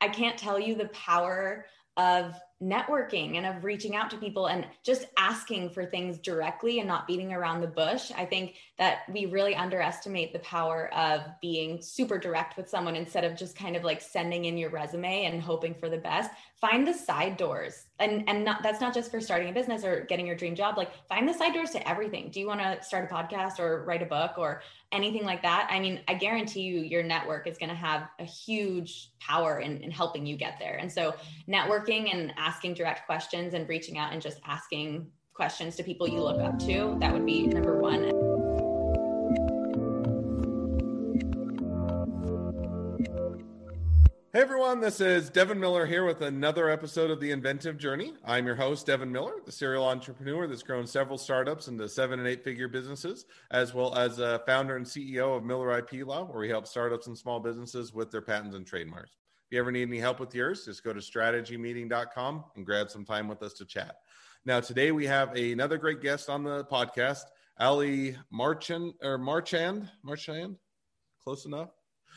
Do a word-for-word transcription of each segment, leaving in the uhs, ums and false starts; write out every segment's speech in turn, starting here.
I can't tell you the power of networking and of reaching out to people and just asking for things directly and not beating around the bush. I think that we really underestimate the power of being super direct with someone instead of just kind of like sending in your resume and hoping for the best. Find the side doors. And and not, that's not just for starting a business or getting your dream job. Like, find the side doors to everything. Do you want to start a podcast or write a book or anything like that? I mean, I guarantee you, your network is going to have a huge power in, in helping you get there. And so networking and asking direct questions and reaching out and just asking questions to people you look up to, that would be number one. Hey everyone, this is Devin Miller here with another episode of The Inventive Journey. I'm your host, Devin Miller, the serial entrepreneur that's grown several startups into seven and eight figure businesses, as well as a founder and C E O of Miller I P Law, where we help startups and small businesses with their patents and trademarks. If you ever need any help with yours, just go to strategy meeting dot com and grab some time with us to chat. Now, today we have another great guest on the podcast, Ali Marchand, or Marchand, Marchand, close enough.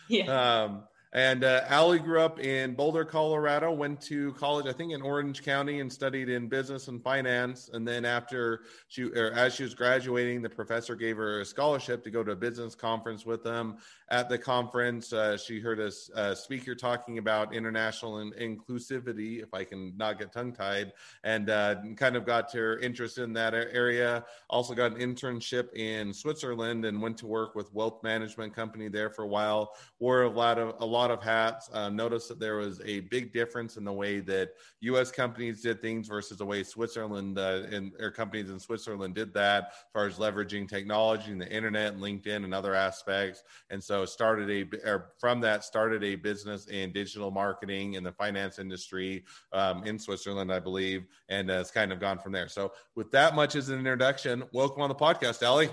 Yeah. Um, And uh, Ali grew up in Boulder, Colorado, went to college, I think, in Orange County and studied in business and finance. And then after she, or as she was graduating, the professor gave her a scholarship to go to a business conference with them. At the conference, uh, she heard a, a speaker talking about international in- inclusivity, if I can not get tongue-tied, and uh, kind of got her interest in that area. Also got an internship in Switzerland and went to work with wealth management company there for a while. Wore a lot of a lot of hats, uh, noticed that there was a big difference in the way that U S companies did things versus the way Switzerland uh, and or companies in Switzerland did that, as far as leveraging technology and the internet and LinkedIn and other aspects. And so started a, or from that started a business in digital marketing in the finance industry um, in Switzerland, I believe, and uh, it's kind of gone from there. So with that much as an introduction, welcome on the podcast, Ali.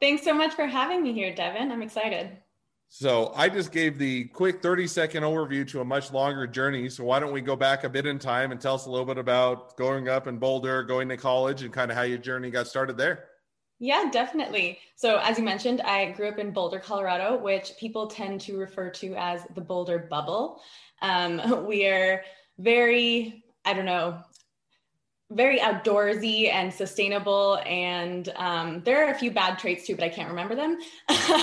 Thanks so much for having me here, Devin. I'm excited. So I just gave the quick thirty second overview to a much longer journey. So why don't we go back a bit in time and tell us a little bit about growing up in Boulder, going to college, and kind of how your journey got started there. Yeah, definitely. So as you mentioned, I grew up in Boulder, Colorado, which people tend to refer to as the Boulder bubble. Um, we are very, I don't know, very outdoorsy and sustainable. And um, there are a few bad traits too, but I can't remember them.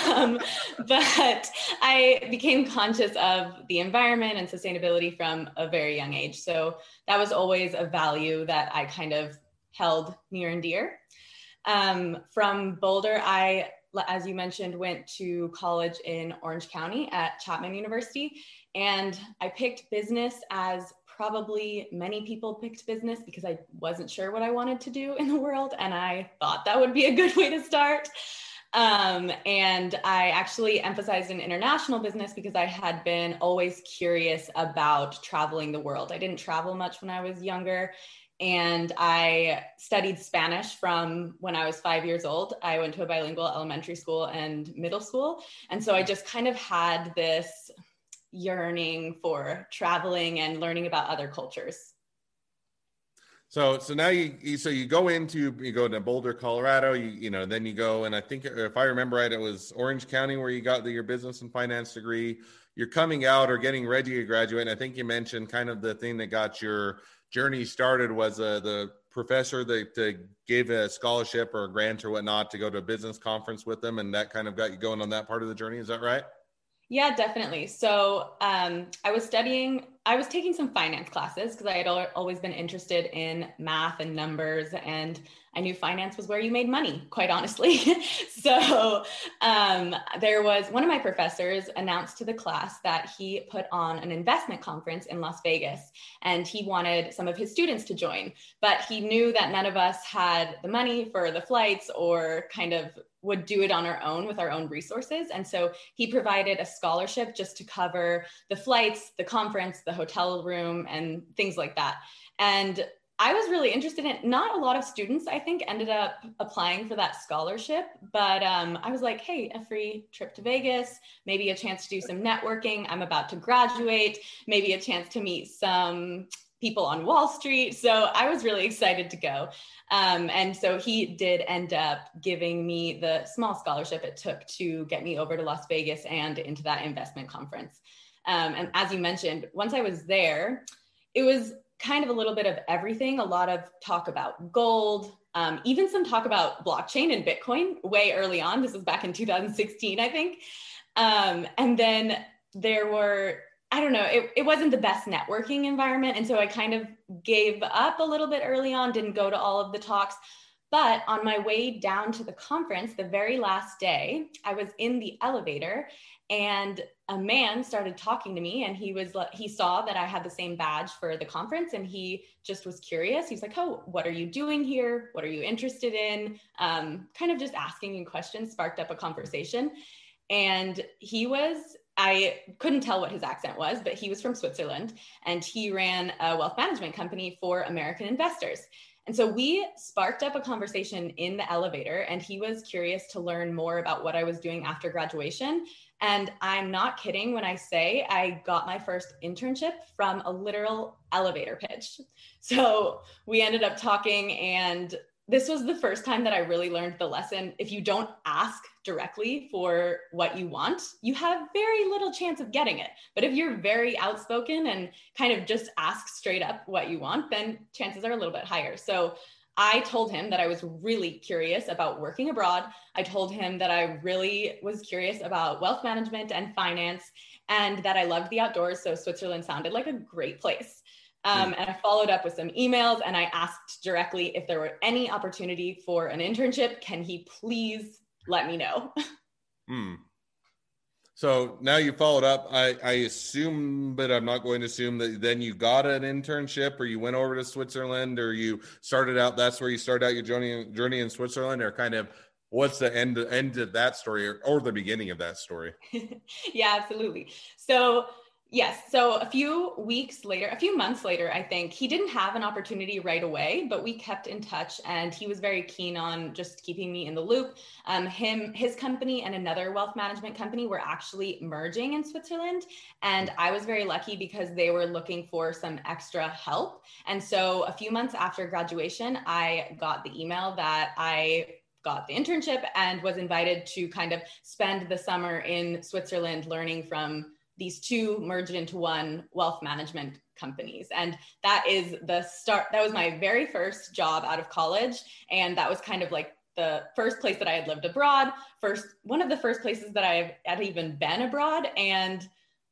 um, but I became conscious of the environment and sustainability from a very young age. So that was always a value that I kind of held near and dear. Um, from Boulder, I, as you mentioned, went to college in Orange County at Chapman University. And I picked business as probably many people picked business because I wasn't sure what I wanted to do in the world. And I thought that would be a good way to start. Um, and I actually emphasized in international business because I had been always curious about traveling the world. I didn't travel much when I was younger. And I studied Spanish from when I was five years old. I went to a bilingual elementary school and middle school. And so I just kind of had this yearning for traveling and learning about other cultures. So, so now you, you, so you go into, you go to Boulder, Colorado, you, you know, then you go, and I think if I remember right, it was Orange County where you got the, your business and finance degree. You're coming out or getting ready to graduate. And I think you mentioned kind of the thing that got your journey started was uh, the professor that, that gave a scholarship or a grant or whatnot to go to a business conference with them. And that kind of got you going on that part of the journey. Is that right? Yeah, definitely. So um, I was studying, I was taking some finance classes because I had al- always been interested in math and numbers, and I knew finance was where you made money, quite honestly. so um, there was one of my professors announced to the class that he put on an investment conference in Las Vegas, and he wanted some of his students to join, but he knew that none of us had the money for the flights or kind of would do it on our own with our own resources. And so he provided a scholarship just to cover the flights, the conference, the hotel room, and things like that. And I was really interested in it. Not a lot of students, I think, ended up applying for that scholarship, but um, I was like, hey, a free trip to Vegas, maybe a chance to do some networking. I'm about to graduate, maybe a chance to meet some people on Wall Street. So I was really excited to go. Um, and so he did end up giving me the small scholarship it took to get me over to Las Vegas and into that investment conference. Um, and as you mentioned, once I was there, it was kind of a little bit of everything, a lot of talk about gold, um, even some talk about blockchain and Bitcoin way early on. This was back in two thousand sixteen, I think. Um, and then there were, I don't know, it, it wasn't the best networking environment. And so I kind of gave up a little bit early on, didn't go to all of the talks. But on my way down to the conference, the very last day, I was in the elevator and a man started talking to me, and he was he saw that I had the same badge for the conference, and he just was curious. He was like, oh, what are you doing here? What are you interested in? Um, kind of just asking him questions sparked up a conversation. And he was, I couldn't tell what his accent was, but he was from Switzerland, and he ran a wealth management company for American investors. And so we sparked up a conversation in the elevator, and he was curious to learn more about what I was doing after graduation. And I'm not kidding when I say I got my first internship from a literal elevator pitch. So we ended up talking, and this was the first time that I really learned the lesson. If you don't ask directly for what you want, you have very little chance of getting it. But if you're very outspoken and kind of just ask straight up what you want, then chances are a little bit higher. So I told him that I was really curious about working abroad. I told him that I really was curious about wealth management and finance, and that I loved the outdoors. So Switzerland sounded like a great place. Um, and I followed up with some emails, and I asked directly if there were any opportunity for an internship. Can he please let me know? Hmm. So now you followed up. I, I assume, but I'm not going to assume, that then you got an internship, or you went over to Switzerland, or you started out, that's where you started out your journey, journey in Switzerland, or kind of what's the end, end of that story, or, or the beginning of that story? Yeah, absolutely. So yes. So a few weeks later, a few months later, I think he didn't have an opportunity right away, but we kept in touch, and he was very keen on just keeping me in the loop. Um, him, his company and another wealth management company were actually merging in Switzerland. And I was very lucky because they were looking for some extra help. And so a few months after graduation, I got the email that I got the internship and was invited to kind of spend the summer in Switzerland learning from these two merged into one wealth management companies. And that is the start, that was my very first job out of college. And that was kind of like the first place that I had lived abroad, first, one of the first places that I had even been abroad. And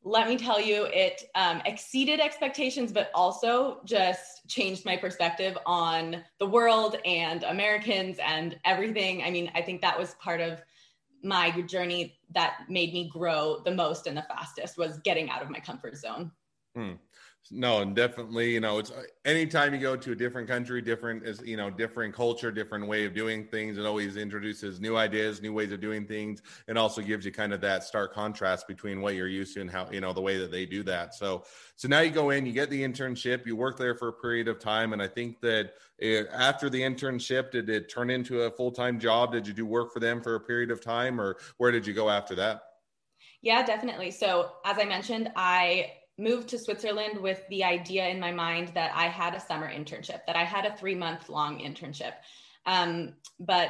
let me tell you, it um, exceeded expectations, but also just changed my perspective on the world and Americans and everything. I mean, I think that was part of my journey that made me grow the most and the fastest, was getting out of my comfort zone. Hmm. No, and definitely, you know, it's anytime you go to a different country, different is, you know, different culture, different way of doing things, it always introduces new ideas, new ways of doing things, and also gives you kind of that stark contrast between what you're used to and how, you know, the way that they do that. So, so now you go in, you get the internship, you work there for a period of time. And I think that it, after the internship, did it turn into a full-time job? Did you do work for them for a period of time, or where did you go after that? Yeah, definitely. So as I mentioned, I moved to Switzerland with the idea in my mind that I had a summer internship, that I had a three month long internship. Um, but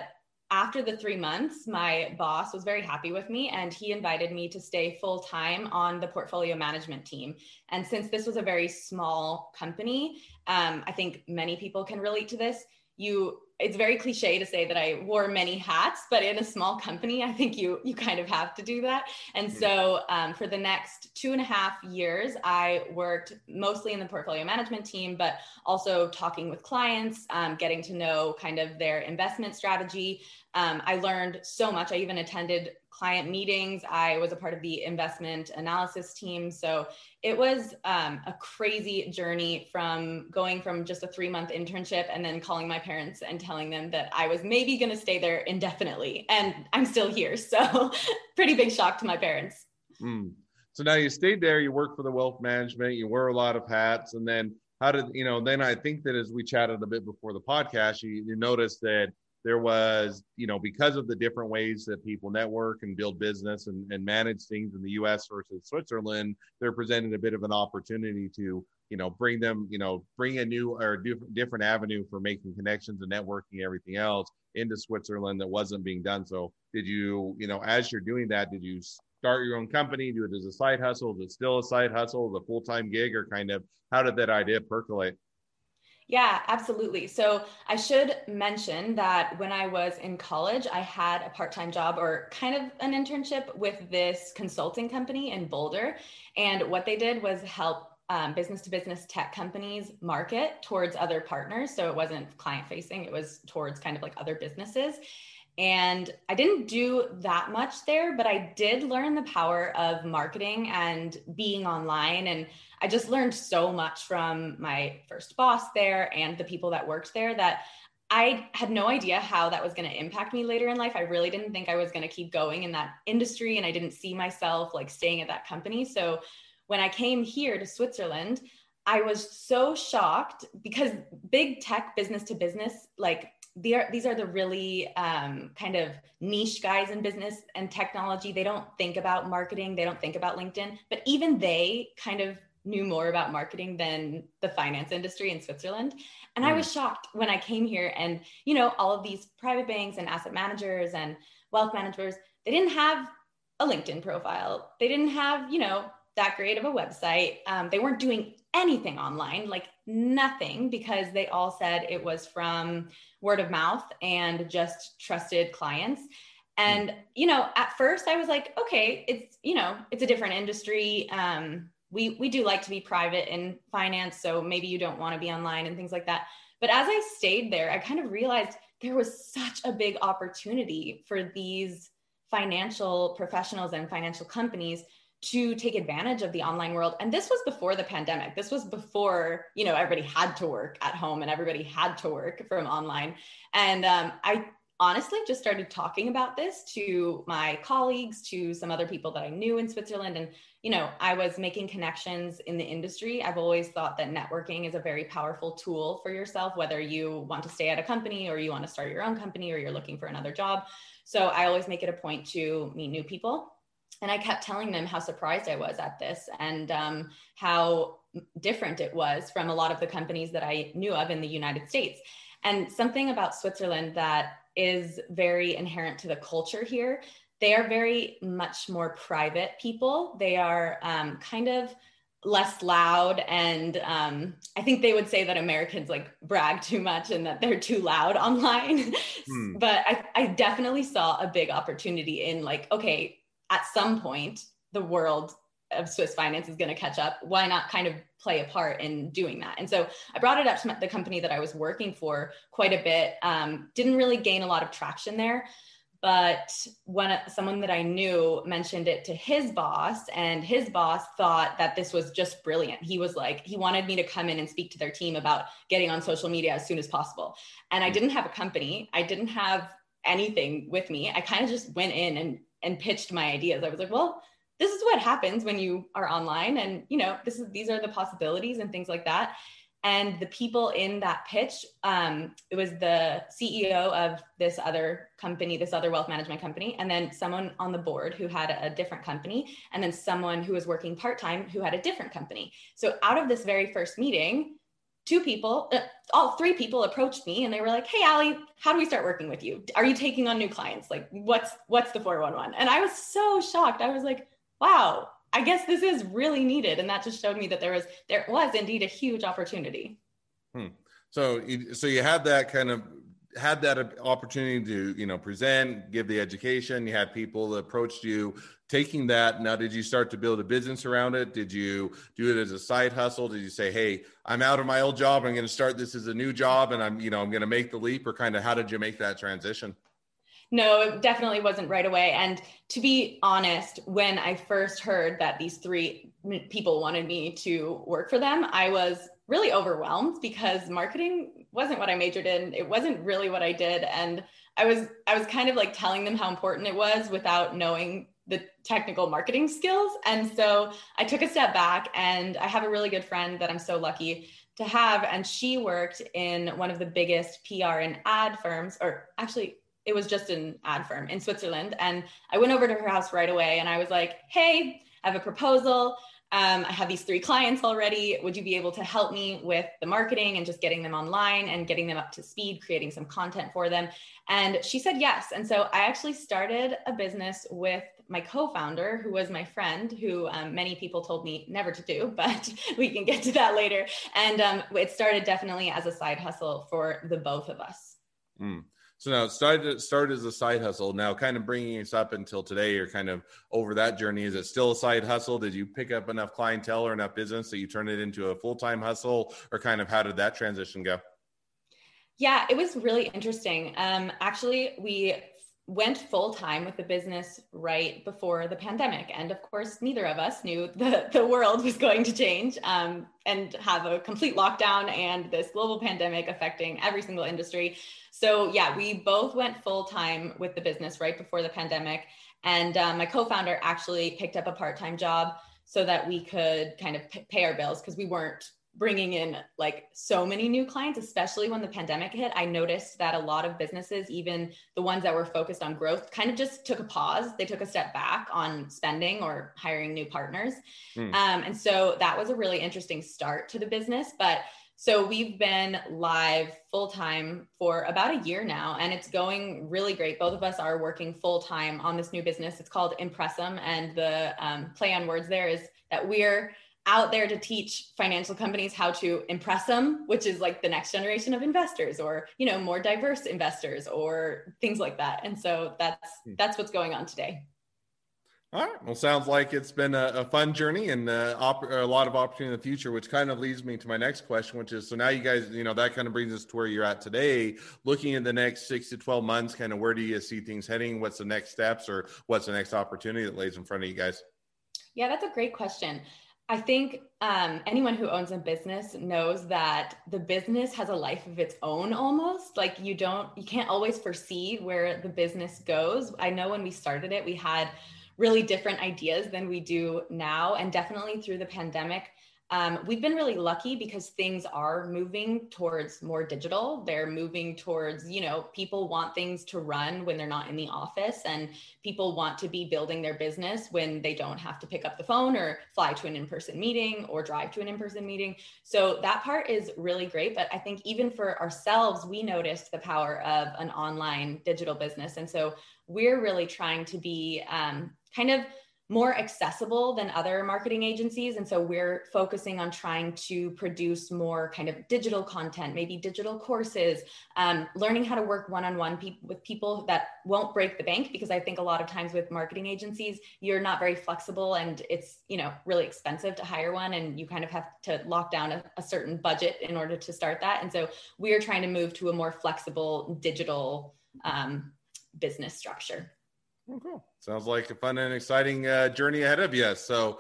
after the three months, my boss was very happy with me, and he invited me to stay full time on the portfolio management team. And since this was a very small company, um, I think many people can relate to this. You, it's very cliche to say that I wore many hats, but in a small company, I think you you kind of have to do that. And so um, for the next two and a half years, I worked mostly in the portfolio management team, but also talking with clients, um, getting to know kind of their investment strategy. Um, I learned so much. I even attended client meetings. I was a part of the investment analysis team. So it was um, a crazy journey, from going from just a three month internship and then calling my parents and telling them that I was maybe going to stay there indefinitely. And I'm still here. So pretty big shock to my parents. Mm. So now you stayed there, you worked for the wealth management, you wear a lot of hats. And then how did, you know, then I think that as we chatted a bit before the podcast, you, you noticed that there was, you know, because of the different ways that people network and build business and, and manage things in the U S versus Switzerland, they're presented a bit of an opportunity to, you know, bring them, you know, bring a new or different avenue for making connections and networking, everything else into Switzerland that wasn't being done. So did you, you know, as you're doing that, did you start your own company, do it as a side hustle, is it still a side hustle, the full-time gig, or kind of how did that idea percolate? Yeah, absolutely. So I should mention that when I was in college, I had a part-time job or kind of an internship with this consulting company in Boulder. And what they did was help um, business-to-business tech companies market towards other partners. So it wasn't client-facing, it was towards kind of like other businesses. And I didn't do that much there, but I did learn the power of marketing and being online. And I just learned so much from my first boss there and the people that worked there that I had no idea how that was going to impact me later in life. I really didn't think I was going to keep going in that industry, and I didn't see myself like staying at that company. So when I came here to Switzerland, I was so shocked because big tech business to business, like They are, these are the really um, kind of niche guys in business and technology. They don't think about marketing. They don't think about LinkedIn, but even they kind of knew more about marketing than the finance industry in Switzerland. And mm. I was shocked when I came here and, you know, all of these private banks and asset managers and wealth managers, they didn't have a LinkedIn profile. They didn't have, you know, that great of a website. Um, they weren't doing anything online, like nothing, because they all said it was from word of mouth and just trusted clients. And, you know, at first I was like, okay, it's, you know, it's a different industry. Um, we, we do like to be private in finance. So maybe you don't want to be online and things like that. But as I stayed there, I kind of realized there was such a big opportunity for these financial professionals and financial companies to take advantage of the online world. And this was before the pandemic. This was before, you know, everybody had to work at home and everybody had to work from online. And um, I honestly just started talking about this to my colleagues, to some other people that I knew in Switzerland. And, you know, I was making connections in the industry. I've always thought that networking is a very powerful tool for yourself, whether you want to stay at a company or you want to start your own company or you're looking for another job. So I always make it a point to meet new people. And I kept telling them how surprised I was at this and um, how different it was from a lot of the companies that I knew of in the United States. And something about Switzerland that is very inherent to the culture here, they are very much more private people. They are um, kind of less loud. And um, I think they would say that Americans like brag too much and that they're too loud online. Hmm. But I, I definitely saw a big opportunity in like, okay, at some point, the world of Swiss finance is going to catch up. Why not kind of play a part in doing that? And so I brought it up to the company that I was working for quite a bit. Um, didn't really gain a lot of traction there, but when someone that I knew mentioned it to his boss, and his boss thought that this was just brilliant. He was like, he wanted me to come in and speak to their team about getting on social media as soon as possible. And I didn't have a company. I didn't have anything with me. I kind of just went in and and pitched my ideas. I was like, well, this is what happens when you are online. And, you know, this is, these are the possibilities and things like that. And the people in that pitch, um, it was the C E O of this other company, this other wealth management company, and then someone on the board who had a different company, and then someone who was working part-time who had a different company. So out of this very first meeting, two people, uh, all three people approached me and they were like, hey, Ali, how do we start working with you? Are you taking on new clients? Like what's, what's the four one one? And I was so shocked. I was like, wow, I guess this is really needed. And that just showed me that there was, there was indeed a huge opportunity. Hmm. So, you, so you had that kind of, had that opportunity to, you know, present, give the education. You had people that approached you taking that. Now, did you start to build a business around it? Did you do it as a side hustle? Did you say, hey, I'm out of my old job. I'm going to start this as a new job. And I'm, you know, I'm going to make the leap, or kind of how did you make that transition? No, it definitely wasn't right away. And to be honest, when I first heard that these three people wanted me to work for them, I was really overwhelmed because marketing wasn't what I majored in. It wasn't really what I did. And I was, I was kind of like telling them how important it was without knowing the technical marketing skills. And so I took a step back, and I have a really good friend that I'm so lucky to have. And she worked in one of the biggest P R and ad firms, or actually it was just an ad firm in Switzerland. And I went over to her house right away and I was like, hey, I have a proposal. Um, I have these three clients already. Would you be able to help me with the marketing and just getting them online and getting them up to speed, creating some content for them? And she said yes. And so I actually started a business with my co-founder, who was my friend, who um, many people told me never to do, but we can get to that later. And um, it started definitely as a side hustle for the both of us. Mm. So now it started, started as a side hustle. Now kind of bringing us up until today, you're kind of over that journey. Is it still a side hustle? Did you pick up enough clientele or enough business that you turned it into a full-time hustle, or kind of how did that transition go? Yeah, it was really interesting. Um, actually, we went full-time with the business right before the pandemic. And of course, neither of us knew the, the world was going to change um, and have a complete lockdown and this global pandemic affecting every single industry. So yeah, we both went full-time with the business right before the pandemic. And um, my co-founder actually picked up a part-time job so that we could kind of p- pay our bills, because we weren't bringing in like so many new clients, especially when the pandemic hit. I noticed that a lot of businesses, even the ones that were focused on growth, kind of just took a pause. They took a step back on spending or hiring new partners. Mm. Um, and so that was a really interesting start to the business. But so we've been live full-time for about a year now, and it's going really great. Both of us are working full-time on this new business. It's called Impressum, and the um, play on words there is that we're out there to teach financial companies how to impress them, which is like the next generation of investors, or, you know, more diverse investors or things like that. And so that's, that's what's going on today. All right. Well, sounds like it's been a, a fun journey and uh, op- a lot of opportunity in the future, which kind of leads me to my next question, which is, so now you guys, you know, that kind of brings us to where you're at today. Looking at the next six to twelve months, kind of where do you see things heading? What's the next steps, or what's the next opportunity that lays in front of you guys? Yeah, that's a great question. I think um, anyone who owns a business knows that the business has a life of its own almost. Like you don't, you can't always foresee where the business goes. I know when we started it, we had really different ideas than we do now. And definitely through the pandemic, um, we've been really lucky because things are moving towards more digital. They're moving towards, you know, people want things to run when they're not in the office, and people want to be building their business when they don't have to pick up the phone or fly to an in-person meeting or drive to an in-person meeting. So that part is really great. But I think even for ourselves, we noticed the power of an online digital business. And so we're really trying to be um, kind of more accessible than other marketing agencies. And so we're focusing on trying to produce more kind of digital content, maybe digital courses, um, learning how to work one-on-one pe- with people that won't break the bank, because I think a lot of times with marketing agencies, you're not very flexible, and it's, you know, really expensive to hire one, and you kind of have to lock down a, a certain budget in order to start that. And so we're trying to move to a more flexible digital um, business structure. Oh, cool. Sounds like a fun and exciting uh, journey ahead of you. So,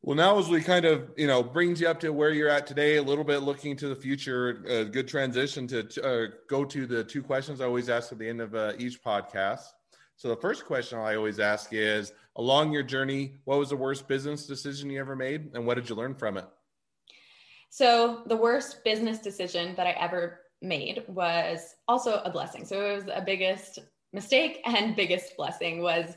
well, now as we kind of, you know, brings you up to where you're at today, a little bit looking to the future, a good transition to uh, go to the two questions I always ask at the end of uh, each podcast. So the first question I always ask is, along your journey, what was the worst business decision you ever made, and what did you learn from it? So the worst business decision that I ever made was also a blessing. So it was the biggest mistake and biggest blessing was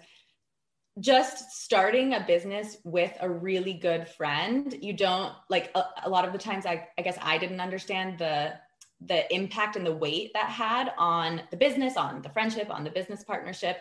just starting a business with a really good friend. You don't like a, a lot of the times I, I guess I didn't understand the the impact and the weight that had on the business, on the friendship, on the business partnership.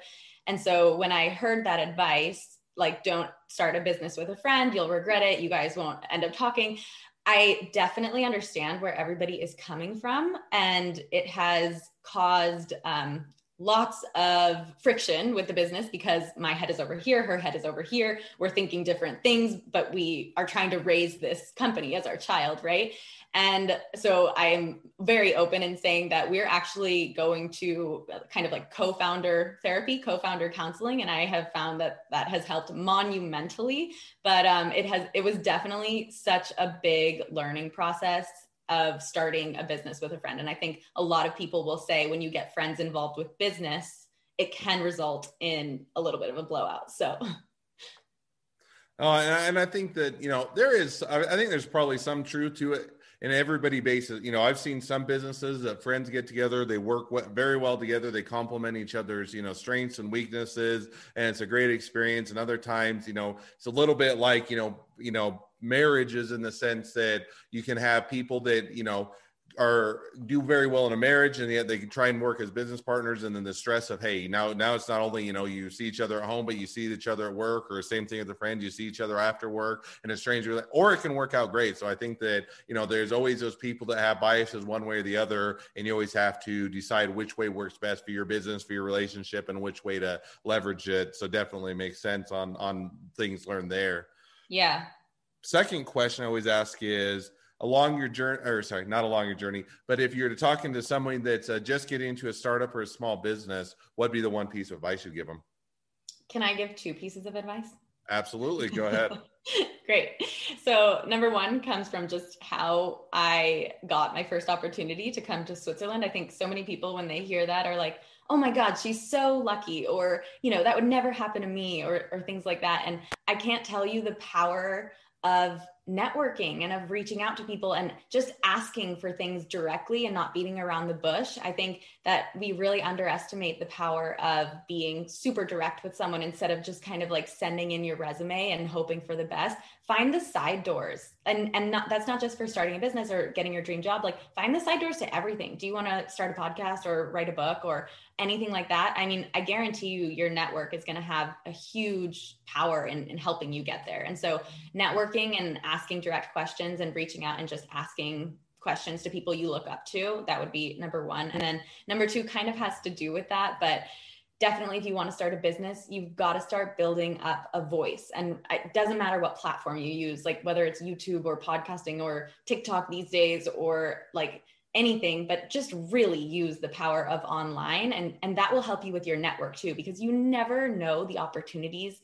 And so when I heard that advice, like, don't start a business with a friend, you'll regret it, you guys won't end up talking, I definitely understand where everybody is coming from, and it has caused um lots of friction with the business, because my head is over here, her head is over here. We're thinking different things, but we are trying to raise this company as our child, right? And so I am very open in saying that we're actually going to kind of like co-founder therapy, co-founder counseling. And I have found that that has helped monumentally, but um, it has, it was definitely such a big learning process of starting a business with a friend. And I think a lot of people will say when you get friends involved with business, it can result in a little bit of a blowout. So. Oh, and I, and I think that, you know, there is, I, I think there's probably some truth to it. And everybody bases, you know, I've seen some businesses that friends get together, they work very well together, they complement each other's, you know, strengths and weaknesses, and it's a great experience. And other times, you know, it's a little bit like, you know, you know, marriages in the sense that you can have people that, you know, are do very well in a marriage, and yet they can try and work as business partners. And then the stress of, hey, now, now it's not only, you know, you see each other at home, but you see each other at work, or same thing with a friend, you see each other after work, and it's strange, or it can work out great. So I think that, you know, there's always those people that have biases one way or the other, and you always have to decide which way works best for your business, for your relationship, and which way to leverage it. So definitely makes sense on, on things learned there. Yeah. Second question I always ask is, along your journey, or sorry, not along your journey, but if you're talking to somebody that's uh, just getting into a startup or a small business, what'd be the one piece of advice you'd give them? Can I give two pieces of advice? Absolutely. Go ahead. Great. So number one comes from just how I got my first opportunity to come to Switzerland. I think so many people, when they hear that, are like, oh my God, she's so lucky, or, you know, that would never happen to me, or, or things like that. And I can't tell you the power of networking and of reaching out to people and just asking for things directly and not beating around the bush. I think that we really underestimate the power of being super direct with someone instead of just kind of like sending in your resume and hoping for the best. Find the side doors. And and not, that's not just for starting a business or getting your dream job. Like, find the side doors to everything. Do you want to start a podcast or write a book or anything like that? I mean, I guarantee you, your network is going to have a huge power in, in helping you get there. And so networking and asking direct questions and reaching out and just asking questions to people you look up to, that would be number one. And then number two kind of has to do with that, but definitely if you want to start a business, you've got to start building up a voice. And it doesn't matter what platform you use, like whether it's YouTube or podcasting or TikTok these days, or like anything, but just really use the power of online. And, and that will help you with your network too, because you never know the opportunities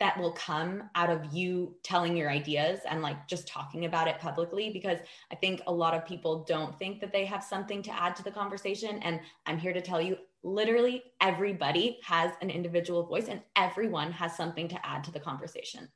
that will come out of you telling your ideas and like just talking about it publicly, because I think a lot of people don't think that they have something to add to the conversation. And I'm here to tell you, literally everybody has an individual voice and everyone has something to add to the conversation.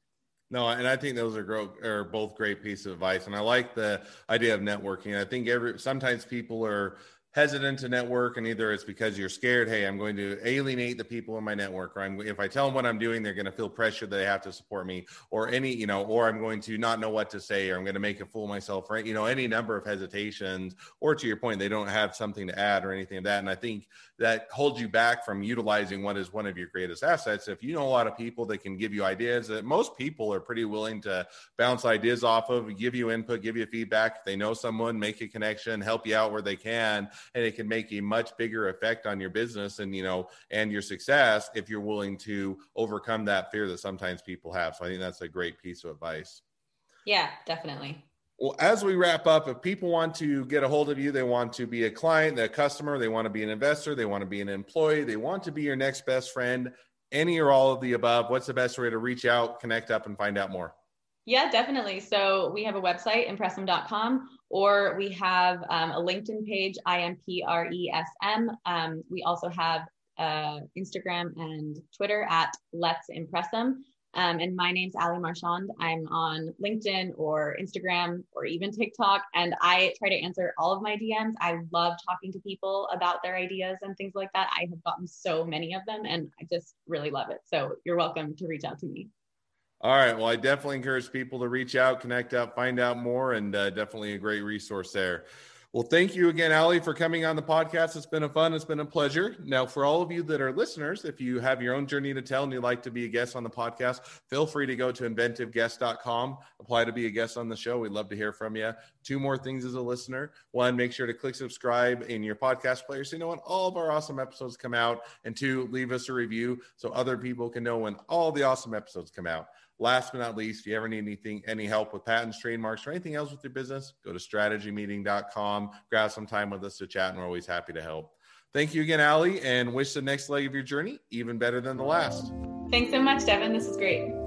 No, and I think those are, gro- are both great pieces of advice. And I like the idea of networking. I think every sometimes people are hesitant to network, and either it's because you're scared, hey, I'm going to alienate the people in my network, or I'm, if I tell them what I'm doing, they're going to feel pressure that they have to support me, or any, you know, or I'm going to not know what to say, or I'm going to make a fool of myself, right? You know, any number of hesitations, or to your point, they don't have something to add or anything of that. And I think that holds you back from utilizing what is one of your greatest assets. If you know a lot of people that can give you ideas, that most people are pretty willing to bounce ideas off of, give you input, give you feedback. If they know someone, make a connection, help you out where they can, and it can make a much bigger effect on your business and, you know, and your success if you're willing to overcome that fear that sometimes people have. So I think that's a great piece of advice. Yeah, definitely. Well, as we wrap up, if people want to get a hold of you, they want to be a client, a customer, they want to be an investor, they want to be an employee, they want to be your next best friend, any or all of the above, what's the best way to reach out, connect up, and find out more? Yeah, definitely. So we have a website, impressum dot com, or we have um, a LinkedIn page, I M P R E S M. Um, we also have uh, Instagram and Twitter at Let's Impressum. Um, and my name's Ali Marchand. I'm on LinkedIn or Instagram or even TikTok. And I try to answer all of my D Ms. I love talking to people about their ideas and things like that. I have gotten so many of them and I just really love it. So you're welcome to reach out to me. All right. Well, I definitely encourage people to reach out, connect up, find out more, and uh, definitely a great resource there. Well, thank you again, Ali, for coming on the podcast. It's been a fun. It's been a pleasure. Now, for all of you that are listeners, if you have your own journey to tell and you'd like to be a guest on the podcast, feel free to go to inventive guest dot com, apply to be a guest on the show. We'd love to hear from you. Two more things as a listener. One, make sure to click subscribe in your podcast player so you know when all of our awesome episodes come out. And two, leave us a review so other people can know when all the awesome episodes come out. Last but not least, if you ever need anything, any help with patents, trademarks, or anything else with your business, go to strategy meeting dot com. Grab some time with us to chat, and we're always happy to help. Thank you again, Ali, and wish the next leg of your journey even better than the last. Thanks so much, Devin. This is great.